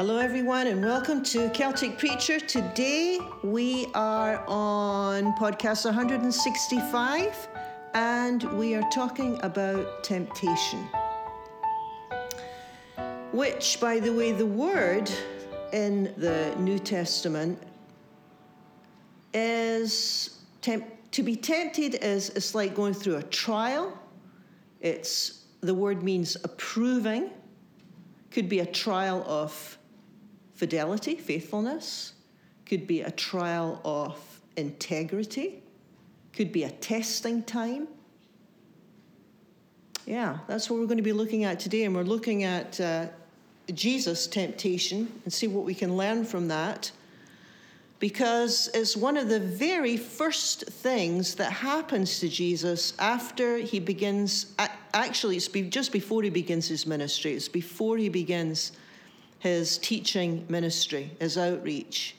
Hello everyone and welcome to Celtic Preacher. Today we are on podcast 165 and we are talking about temptation. Which, by the way, the word in the New Testament is to be tempted is like going through a trial. It's the word means approving. Could be a trial of fidelity, faithfulness, could be a trial of integrity, could be a testing time. Yeah, that's what we're going to be looking at today, and we're looking at Jesus' temptation and see what we can learn from that, because it's one of the very first things that happens to Jesus after he begins, actually it's just before he begins his ministry, it's before he begins his teaching ministry, his outreach.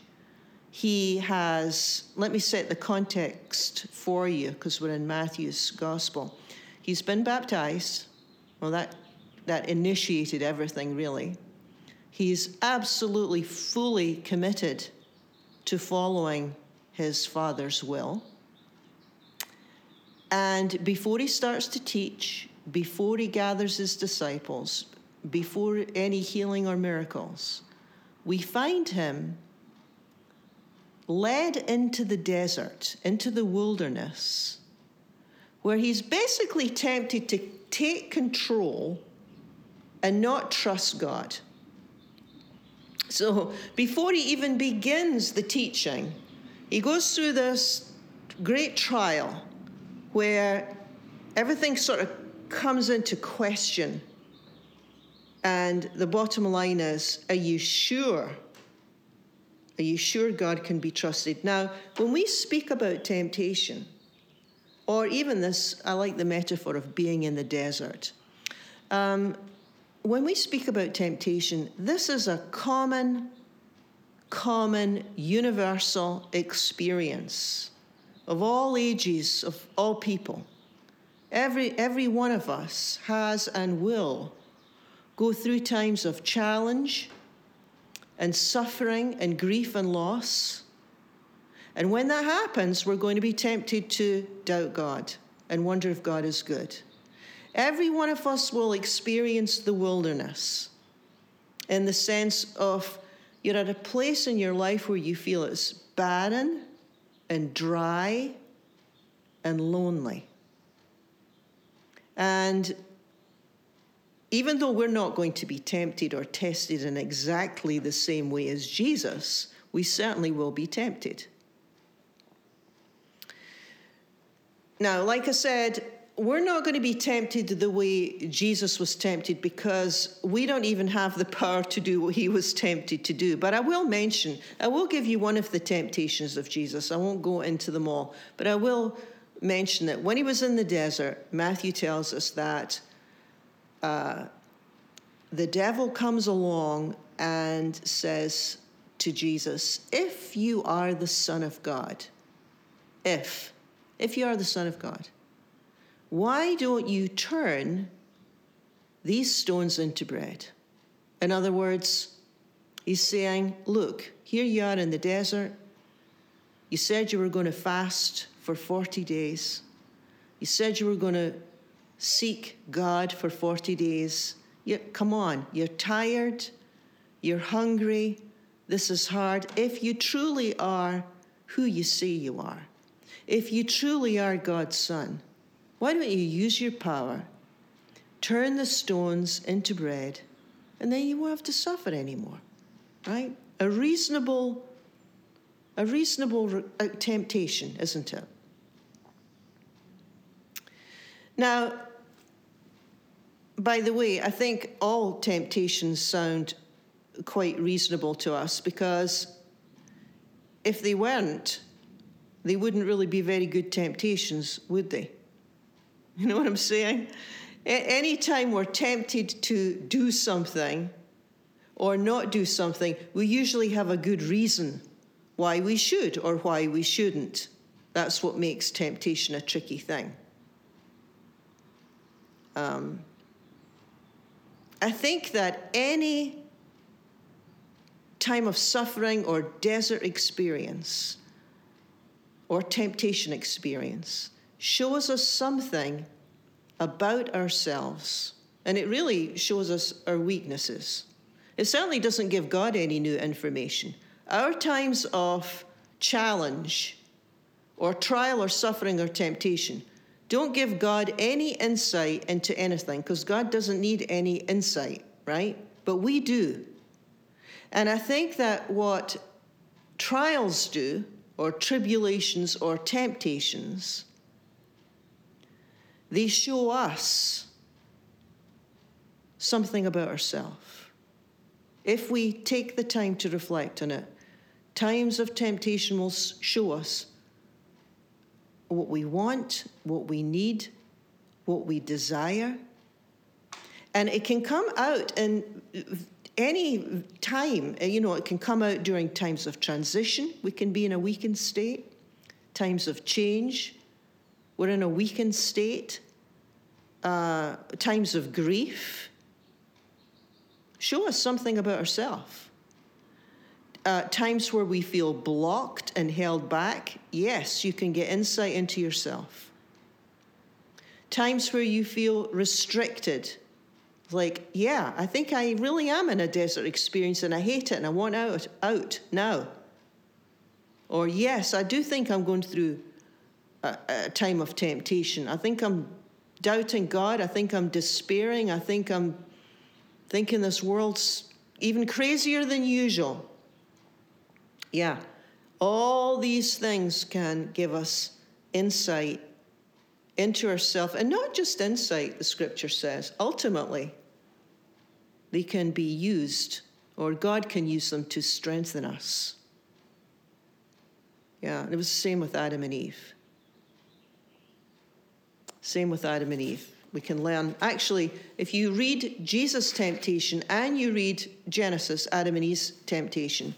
He has, let me set the context for you because we're in Matthew's gospel. He's been baptized. Well, that initiated everything, really. He's absolutely fully committed to following his Father's will. And before he starts to teach, before he gathers his disciples, before any healing or miracles, we find him led into the desert, into the wilderness, where he's basically tempted to take control and not trust God. So before he even begins the teaching, he goes through this great trial where everything sort of comes into question. And the bottom line is, are you sure? Are you sure God can be trusted? Now, when we speak about temptation, or even this, I like the metaphor of being in the desert. When we speak about temptation, this is a common, universal experience of all ages, of all people. Every one of us has and will go through times of challenge and suffering and grief and loss. And when that happens, we're going to be tempted to doubt God and wonder if God is good. Every one of us will experience the wilderness in the sense of you're at a place in your life where you feel it's barren and dry and lonely. And even though we're not going to be tempted or tested in exactly the same way as Jesus, we certainly will be tempted. Now, like I said, we're not going to be tempted the way Jesus was tempted because we don't even have the power to do what he was tempted to do. But I will give you one of the temptations of Jesus. I won't go into them all, but I will mention that when he was in the desert, Matthew tells us that the devil comes along and says to Jesus, if you are the Son of God, if you are the Son of God, why don't you turn these stones into bread? In other words, he's saying, look, here you are in the desert. You said you were going to fast for 40 days. You said you were going to seek God for 40 days. Come on, you're tired. You're hungry. This is hard. If you truly are who you say you are, if you truly are God's Son, why don't you use your power, turn the stones into bread, and then you won't have to suffer anymore, right? A reasonable temptation, isn't it? Now, by the way, I think all temptations sound quite reasonable to us because if they weren't, they wouldn't really be very good temptations, would they? You know what I'm saying? Any time we're tempted to do something or not do something, we usually have a good reason why we should or why we shouldn't. That's what makes temptation a tricky thing. I think that any time of suffering or desert experience or temptation experience shows us something about ourselves, and it really shows us our weaknesses. It certainly doesn't give God any new information. Our times of challenge or trial or suffering or temptation don't give God any insight into anything, because God doesn't need any insight, right? But we do. And I think that what trials do, or tribulations or temptations, they show us something about ourselves. If we take the time to reflect on it, times of temptation will show us what we want, what we need, what we desire. And it can come out in any time. You know, it can come out during times of transition. We can be in a weakened state. Times of change, we're in a weakened state. Times of grief show us something about ourselves. Times where we feel blocked and held back, yes, you can get insight into yourself. Times where you feel restricted, like, yeah, I think I really am in a desert experience and I hate it and I want out now. Or yes, I do think I'm going through a time of temptation. I think I'm doubting God. I think I'm despairing. I think I'm thinking this world's even crazier than usual. Yeah, all these things can give us insight into ourselves, and not just insight, the scripture says. Ultimately, they can be used, or God can use them to strengthen us. Yeah, and it was the same with Adam and Eve. Same with Adam and Eve. We can learn. Actually, if you read Jesus' temptation and you read Genesis, Adam and Eve's temptation,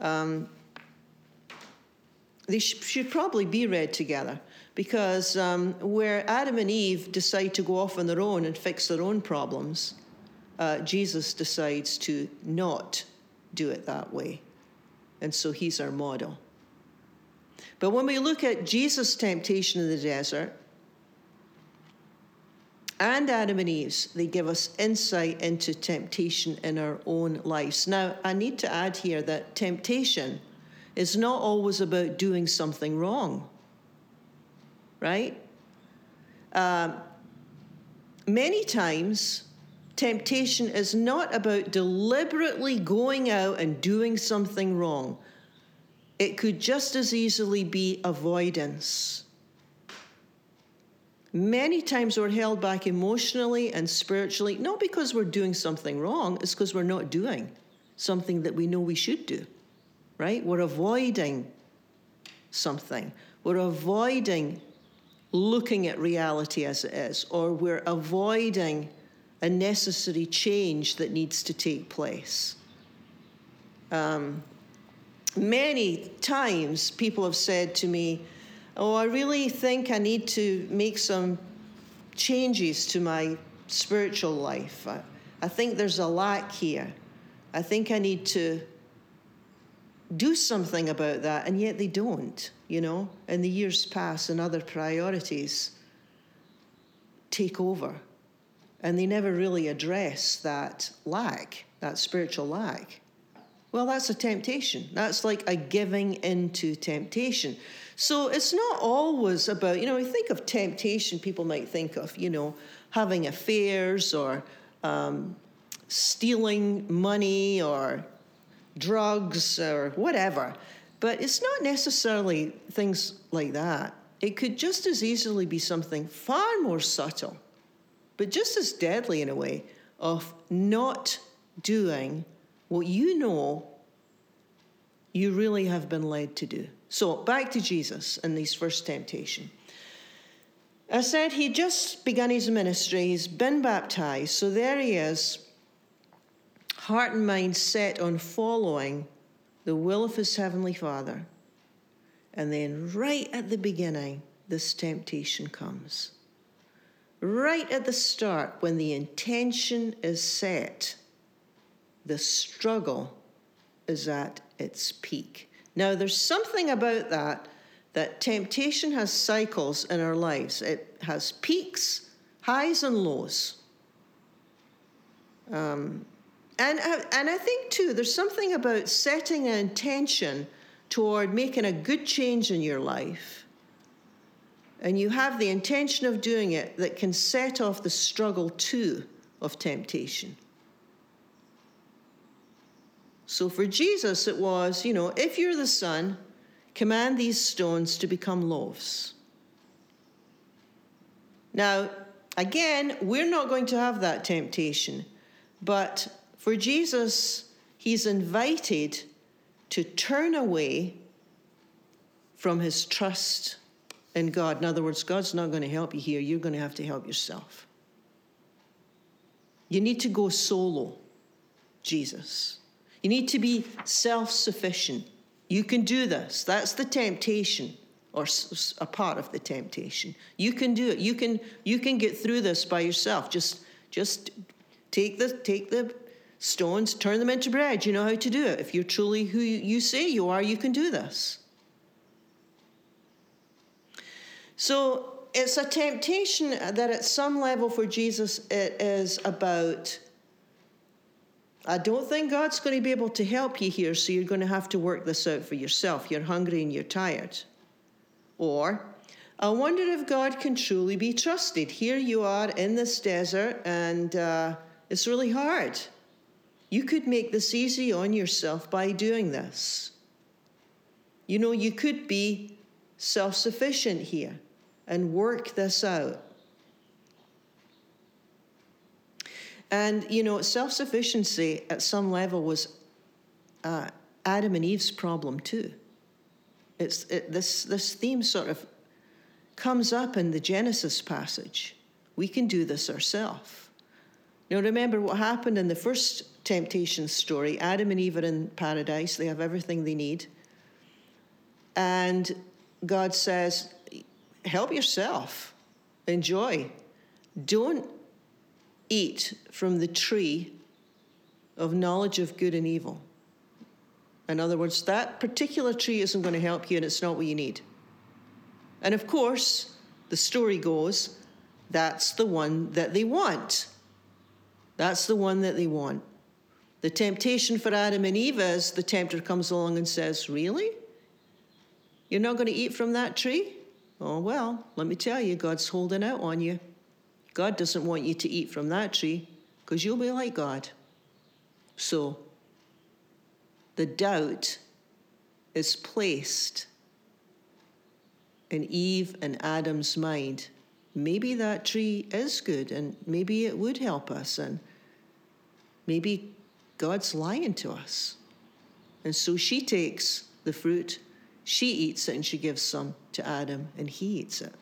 they should probably be read together, because where Adam and Eve decide to go off on their own and fix their own problems, Jesus decides to not do it that way. And so he's our model. But when we look at Jesus' temptation in the desert and Adam and Eve's, they give us insight into temptation in our own lives. Now, I need to add here that temptation is not always about doing something wrong, right? Many times, temptation is not about deliberately going out and doing something wrong. It could just as easily be avoidance. Many times we're held back emotionally and spiritually, not because we're doing something wrong, it's because we're not doing something that we know we should do, right? We're avoiding something. We're avoiding looking at reality as it is, or we're avoiding a necessary change that needs to take place. Many times people have said to me, oh, I really think I need to make some changes to my spiritual life. I think there's a lack here. I think I need to do something about that, and yet they don't, you know. And the years pass and other priorities take over, and they never really address that lack, that spiritual lack. Well, that's a temptation. That's like a giving into temptation. So it's not always about, you know, we think of temptation, people might think of, you know, having affairs or stealing money or drugs or whatever. But it's not necessarily things like that. It could just as easily be something far more subtle, but just as deadly in a way, of not doing what you know you really have been led to do. So back to Jesus and his first temptation. I said he just begun his ministry. He's been baptized. So there he is, heart and mind set on following the will of his heavenly Father. And then right at the beginning, this temptation comes. Right at the start, when the intention is set, the struggle is at its peak. Now, there's something about that temptation has cycles in our lives. It has peaks, highs and lows. And I think, too, there's something about setting an intention toward making a good change in your life, and you have the intention of doing it, that can set off the struggle, too, of temptation. So for Jesus, it was, if you're the Son, command these stones to become loaves. Now, again, we're not going to have that temptation, but for Jesus, he's invited to turn away from his trust in God. In other words, God's not going to help you here. You're going to have to help yourself. You need to go solo, Jesus. You need to be self-sufficient. You can do this. That's the temptation, or a part of the temptation. You can do it. You can get through this by yourself. Just take the stones, turn them into bread. You know how to do it. If you're truly who you say you are, you can do this. So it's a temptation that at some level for Jesus, it is about, I don't think God's going to be able to help you here, so you're going to have to work this out for yourself. You're hungry and you're tired. Or, I wonder if God can truly be trusted. Here you are in this desert, and it's really hard. You could make this easy on yourself by doing this. You could be self-sufficient here and work this out. And, self-sufficiency at some level was Adam and Eve's problem too. This theme sort of comes up in the Genesis passage. We can do this ourselves. Now, remember what happened in the first temptation story. Adam and Eve are in paradise. They have everything they need. And God says, help yourself. Enjoy. Don't eat from the tree of knowledge of good and evil. In other words, that particular tree isn't going to help you, and it's not what you need. And of course, the story goes, that's the one that they want. That's the one that they want. The temptation for Adam and Eve is the tempter comes along and says, really? You're not going to eat from that tree? Oh, well, let me tell you, God's holding out on you. God doesn't want you to eat from that tree because you'll be like God. So the doubt is placed in Eve and Adam's mind. Maybe that tree is good, and maybe it would help us, and maybe God's lying to us. And so she takes the fruit, she eats it, and she gives some to Adam, and he eats it.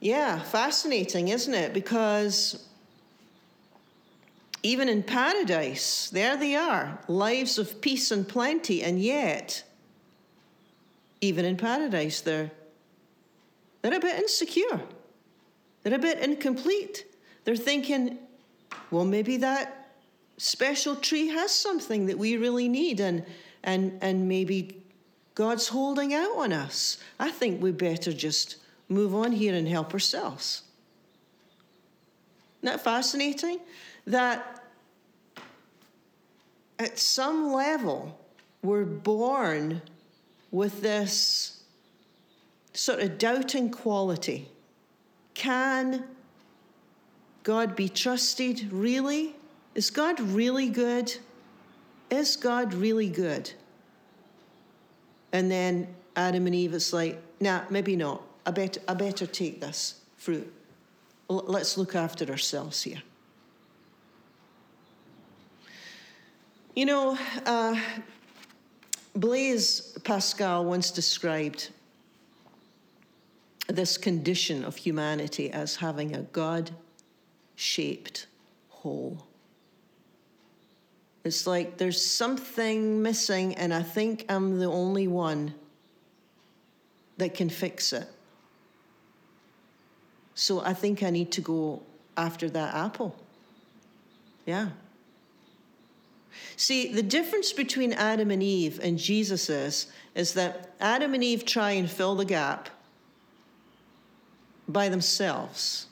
Yeah, fascinating, isn't it? Because even in paradise, there they are, lives of peace and plenty, and yet, even in paradise, they're a bit insecure. They're a bit incomplete. They're thinking, well, maybe that special tree has something that we really need, and maybe God's holding out on us. I think we better just move on here and help ourselves. Isn't that fascinating? That at some level, we're born with this sort of doubting quality. Can God be trusted, really? Is God really good? Is God really good? And then Adam and Eve, it's like, nah, maybe not. I better take this fruit. Let's look after ourselves here. Blaise Pascal once described this condition of humanity as having a God-shaped hole. It's like there's something missing, and I think I'm the only one that can fix it. So I think I need to go after that apple. Yeah. See, the difference between Adam and Eve and Jesus is that Adam and Eve try and fill the gap by themselves.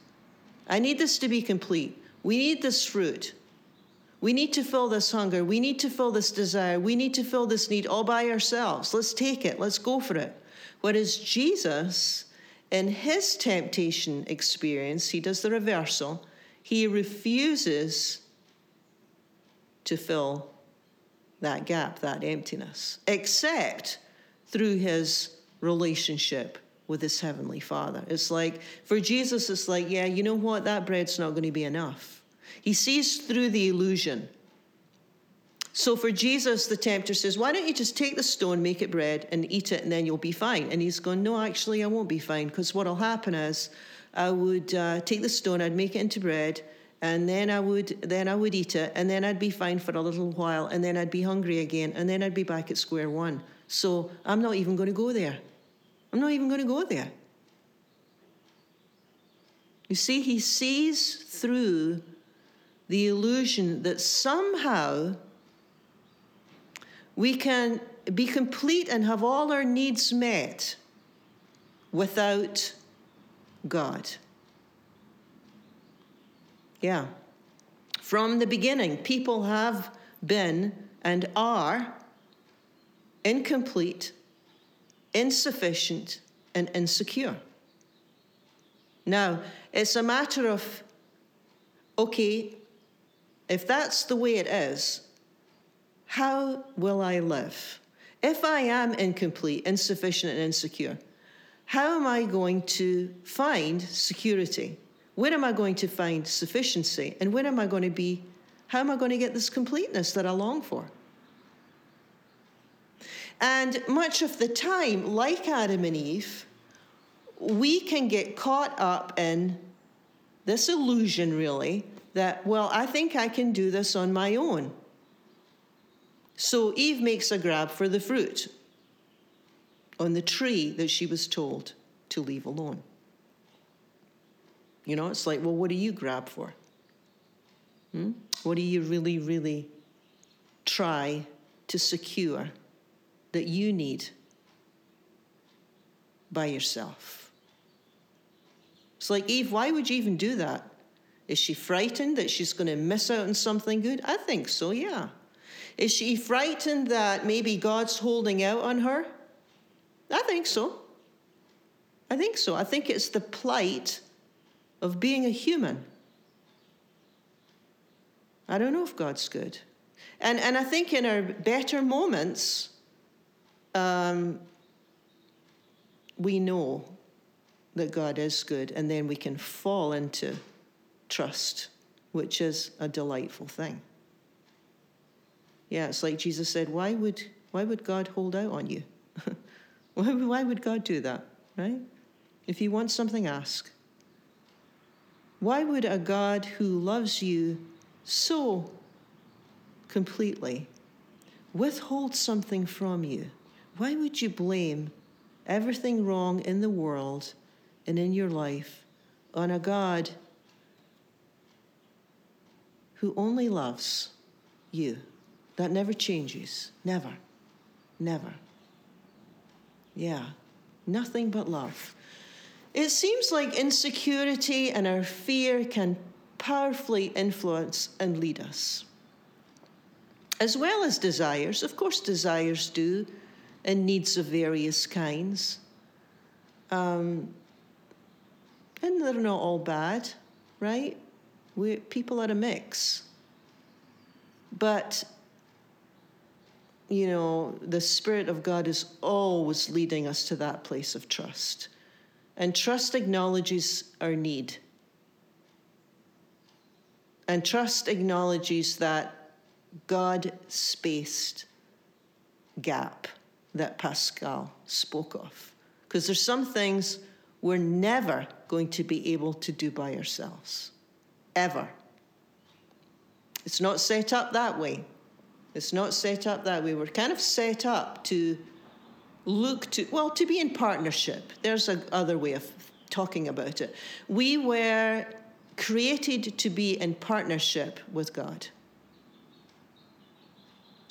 I need this to be complete. We need this fruit. We need to fill this hunger. We need to fill this desire. We need to fill this need all by ourselves. Let's take it. Let's go for it. Whereas Jesus, in his temptation experience, he does the reversal. He refuses to fill that gap, that emptiness, except through his relationship with his Heavenly Father. It's like, for Jesus, it's like, yeah, you know what? That bread's not going to be enough. He sees through the illusion. So for Jesus, the tempter says, why don't you just take the stone, make it bread, and eat it, and then you'll be fine. And he's going, no, actually, I won't be fine, because what'll happen is I would take the stone, I'd make it into bread, and then I would eat it, and then I'd be fine for a little while, and then I'd be hungry again, and then I'd be back at square one. So I'm not even going to go there. I'm not even going to go there. You see, he sees through the illusion that somehow we can be complete and have all our needs met without God. Yeah. From the beginning, people have been and are incomplete, insufficient, and insecure. Now, it's a matter of, okay, if that's the way it is, how will I live? If I am incomplete, insufficient, and insecure, how am I going to find security? Where am I going to find sufficiency? And where am I going to be? How am I going to get this completeness that I long for? And much of the time, like Adam and Eve, we can get caught up in this illusion, really, that, well, I think I can do this on my own. So Eve makes a grab for the fruit on the tree that she was told to leave alone. You know, it's like, well, what do you grab for? What do you really, really try to secure that you need by yourself? It's like, Eve, why would you even do that? Is she frightened that she's going to miss out on something good? I think so, yeah. Is she frightened that maybe God's holding out on her? I think so. I think so. I think it's the plight of being a human. I don't know if God's good. And I think in our better moments, we know that God is good, and then we can fall into trust, which is a delightful thing. Yeah, it's like Jesus said, why would God hold out on you? Why would God do that, right? If you want something, ask. Why would a God who loves you so completely withhold something from you? Why would you blame everything wrong in the world and in your life on a God who only loves you? That never changes. Never. Never. Yeah. Nothing but love. It seems like insecurity and our fear can powerfully influence and lead us, as well as desires. Of course, desires do, and needs of various kinds. And they're not all bad, right? People are a mix. But, you know, the Spirit of God is always leading us to that place of trust. And trust acknowledges our need. And trust acknowledges that God-spaced gap that Pascal spoke of. Because there's some things we're never going to be able to do by ourselves. Ever. It's not set up that way. It's not set up that way. We're kind of set up to look to, well, to be in partnership. There's another way of talking about it. We were created to be in partnership with God.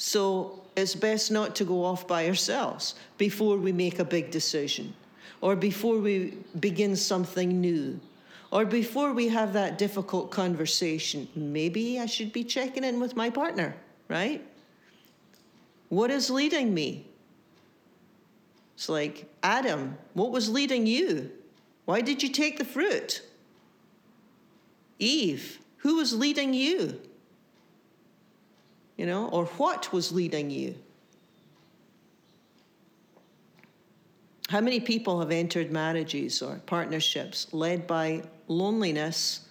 So it's best not to go off by ourselves before we make a big decision, or before we begin something new, or before we have that difficult conversation. Maybe I should be checking in with my partner, right? What is leading me? It's like, Adam, what was leading you? Why did you take the fruit? Eve, who was leading you? You know, or what was leading you? How many people have entered marriages or partnerships led by loneliness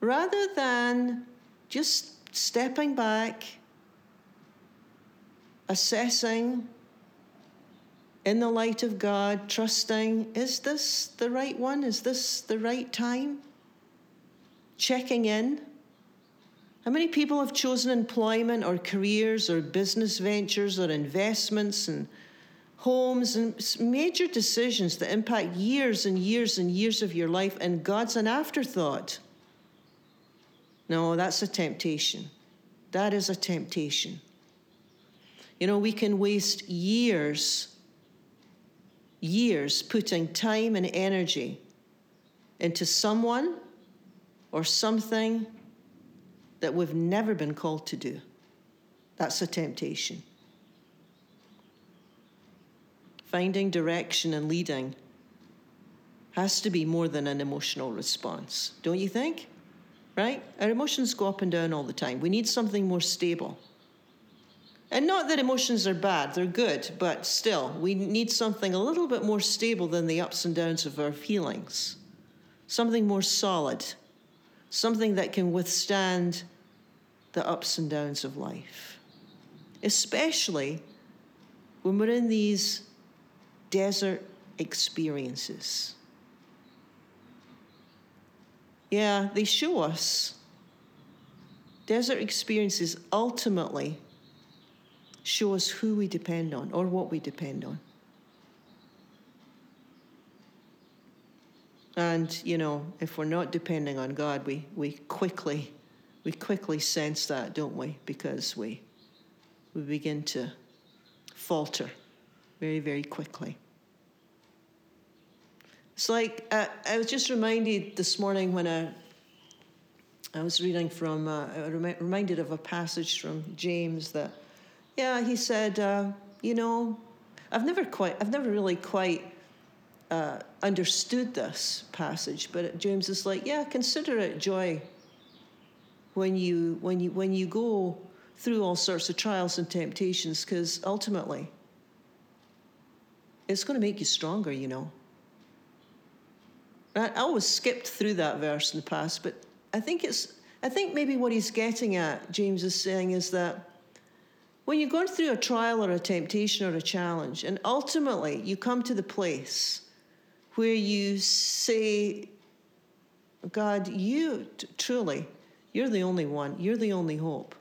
rather than just stepping back, assessing in the light of God, trusting, is this the right one? Is this the right time? Checking in. How many people have chosen employment or careers or business ventures or investments and homes and major decisions that impact years and years and years of your life, and God's an afterthought? No, that's a temptation. That is a temptation. You know, we can waste years putting time and energy into someone or something that we've never been called to do. That's a temptation. Finding direction and leading has to be more than an emotional response, don't you think? Right? Our emotions go up and down all the time. We need something more stable. And not that emotions are bad, they're good, but still, we need something a little bit more stable than the ups and downs of our feelings. Something more solid. Something that can withstand the ups and downs of life. Especially when we're in these desert experiences. Yeah, they show us desert experiences ultimately show us who we depend on or what we depend on. And, you know, if we're not depending on God, we quickly sense that, don't we? Because we begin to falter very, very quickly. It's like, I was just reminded this morning when I was reading from, reminded of a passage from James that, yeah, he said, you know, I've never really quite understood this passage, but James is like, yeah, consider it joy when you go through all sorts of trials and temptations, because ultimately it's going to make you stronger, you know. I always skipped through that verse in the past, but I think maybe what he's getting at, James is saying, is that when you go through a trial or a temptation or a challenge, and ultimately you come to the place where you say, God, you truly, you're the only one, you're the only hope.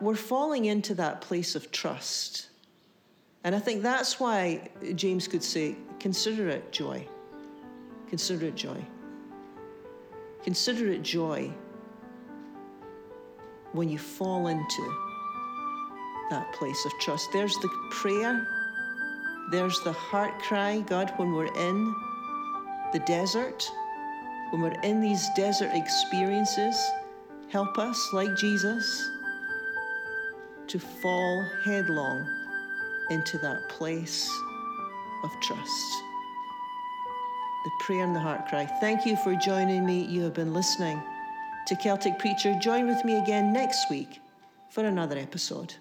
We're falling into that place of trust. And I think that's why James could say, consider it joy. Consider it joy. Consider it joy when you fall into that place of trust. There's the prayer. There's the heart cry. God, when we're in the desert, when we're in these desert experiences, help us, like Jesus, to fall headlong into that place of trust. The prayer and the heart cry. Thank you for joining me. You have been listening to Celtic Preacher. Join with me again next week for another episode.